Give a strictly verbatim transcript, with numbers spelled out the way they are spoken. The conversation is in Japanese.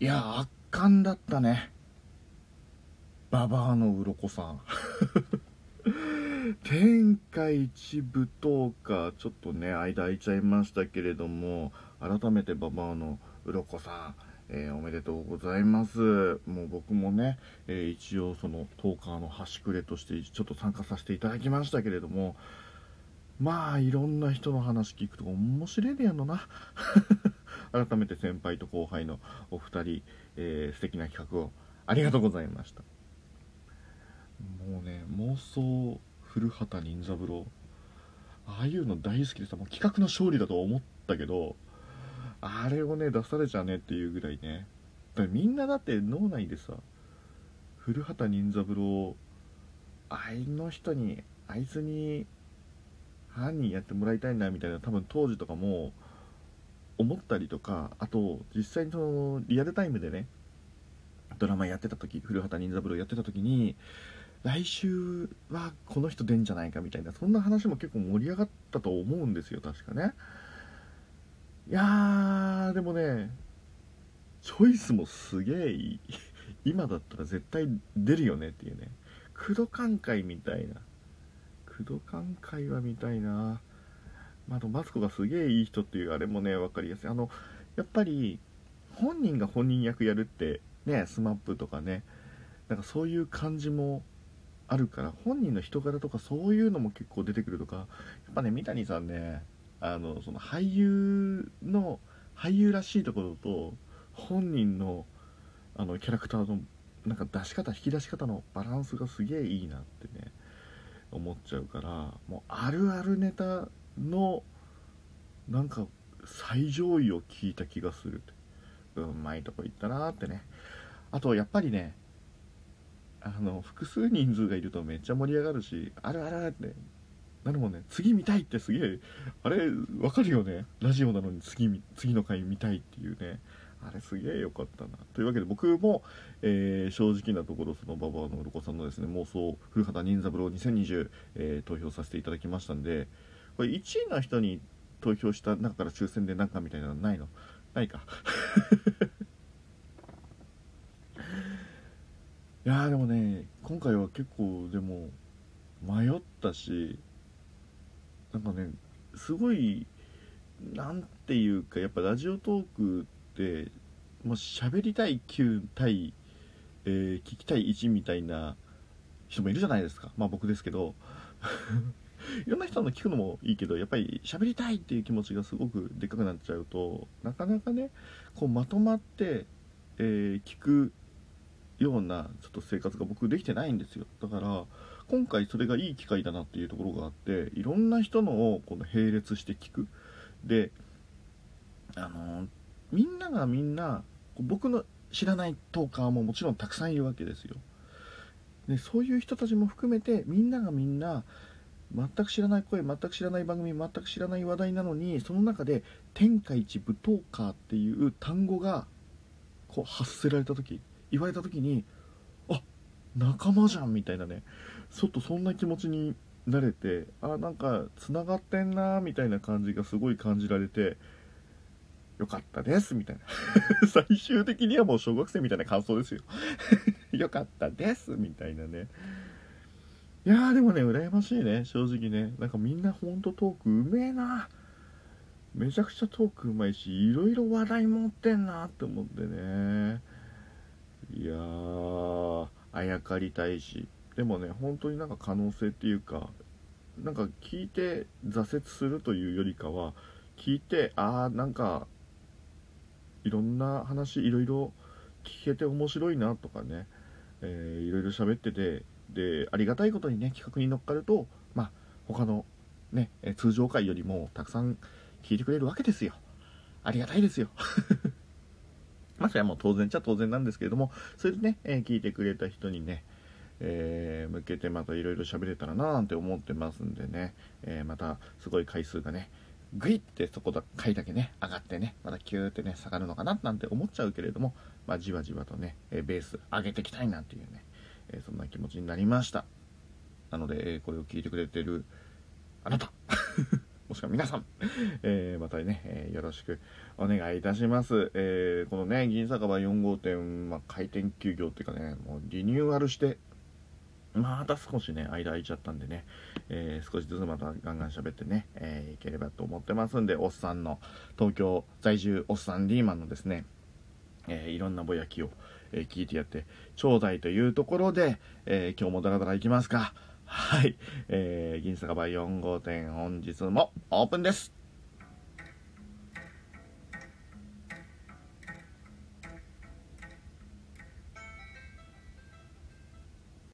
いや、圧巻だったね。ババアの鱗さん。天下一舞踏家、ちょっとね間空いちゃいましたけれども、改めてババアの鱗さん、えー、おめでとうございます。もう僕もね、えー、一応そのトーカーの端くれとしてちょっと参加させていただきましたけれども、まあいろんな人の話聞くと面白いでやんのな。改めて先輩と後輩のお二人、えー、素敵な企画をありがとうございました。もうね、妄想古畑任三郎、ああいうの大好きでさ、もう企画の勝利だと思ったけど、あれをね出されちゃうねっていうぐらいね。だみんなだって脳内でさ、古畑任三郎、あいの人にあいつに犯人やってもらいたいなみたいな、多分当時とかも思ったりとか、あと実際にそのリアルタイムでねドラマやってた時、古畑任三郎やってた時に、来週はこの人出んじゃないかみたいな、そんな話も結構盛り上がったと思うんですよ、確かね。いやー、でもね、チョイスもすげえいい。今だったら絶対出るよねっていうね。クドカン会みたいな。クドカン会は見たいな。あとマツコがすげえいい人っていうあれもね、分かりやすい。あのやっぱり本人が本人役やるってね、スマップとかね、なんかそういう感じもあるから、本人の人柄とかそういうのも結構出てくるとか、やっぱね三谷さんね、あのその俳優の俳優らしいところと本人のあのキャラクターのなんか出し方、引き出し方のバランスがすげえいいなってね思っちゃうから、もうあるあるネタのなんか最上位を聞いた気がする。うまいとこ行ったなーってね。あとやっぱりね、あの複数人数がいるとめっちゃ盛り上がるし、あるあるってなるもんね。次見たいってすげえ、あれわかるよね、ラジオなのに次次の回見たいっていうね、あれすげえよかったな。というわけで僕も、えー、正直なところ、そのババアの鱗さんのですね妄想古畑任三郎にせんにじゅう、えー、投票させていただきましたんで、これいちいの人に投票した中から抽選でなんかみたいなのないの？ないか。いやーでもね、今回は結構でも迷ったし、なんかねすごいなんていうか、やっぱラジオトークってもう喋りたいきゅう対、えー、聞きたいいちみたいな人もいるじゃないですか。まあ僕ですけど。いろんな人の聞くのもいいけど、やっぱり喋りたいっていう気持ちがすごくでっかくなっちゃうと、なかなかねこうまとまって、えー、聞くようなちょっと生活が僕できてないんですよ。だから今回それがいい機会だなっていうところがあって、いろんな人のをこの並列して聞くで、あのー、みんながみんな僕の知らないトーカーももちろんたくさんいるわけですよ。でそういう人たちも含めて、みんながみんな全く知らない声、全く知らない番組、全く知らない話題なのに、その中で天下一舞踏家っていう単語がこう発せられた時、言われた時に、あ、仲間じゃんみたいなね、ちょっとそんな気持ちになれて、あ、なんかつながってんなみたいな感じがすごい感じられてよかったですみたいな。最終的にはもう小学生みたいな感想ですよ。よかったですみたいなね。いやーでもね羨ましいね、正直ね。なんかみんなほんとトークうめえな、めちゃくちゃトークうまいし、いろいろ話題持ってんなって思ってね。いやー、あやかりたいし、でもね本当になんか可能性っていうか、なんか聞いて挫折するというよりかは、聞いてあーなんかいろんな話いろいろ聞けて面白いなとかね、えー、いろいろ喋ってて、でありがたいことにね企画に乗っかると、まあ他のね通常回よりもたくさん聞いてくれるわけですよ。ありがたいですよ。まあそれはもう当然っちゃ当然なんですけれども、それでね、えー、聞いてくれた人にね、えー、向けてまたいろいろ喋れたらなーなんて思ってますんでね、えー、またすごい回数がねグイってそこだ回だけね上がってね、またキューってね下がるのかななんて思っちゃうけれども、まあじわじわとねベース上げていきたいなっていうね、えー、そんな気持ちになりました。なので、えー、これを聞いてくれてるあなたもしくは皆さん、えー、またね、えー、よろしくお願いいたします。えー、このね、銀酒場よん号店、まあ、開店休業っていうかね、もうリニューアルして、また少しね、間空いちゃったんでね、えー、少しずつまたガンガン喋ってね、えー、いければと思ってますんで、おっさんの、東京在住おっさんリーマンのですね、えー、いろんなぼやきを、えー、聞いてやってちょうだいというところで、えー、今日もダラダラいきますか。はい、えー、銀酒場よん号店本日もオープンです。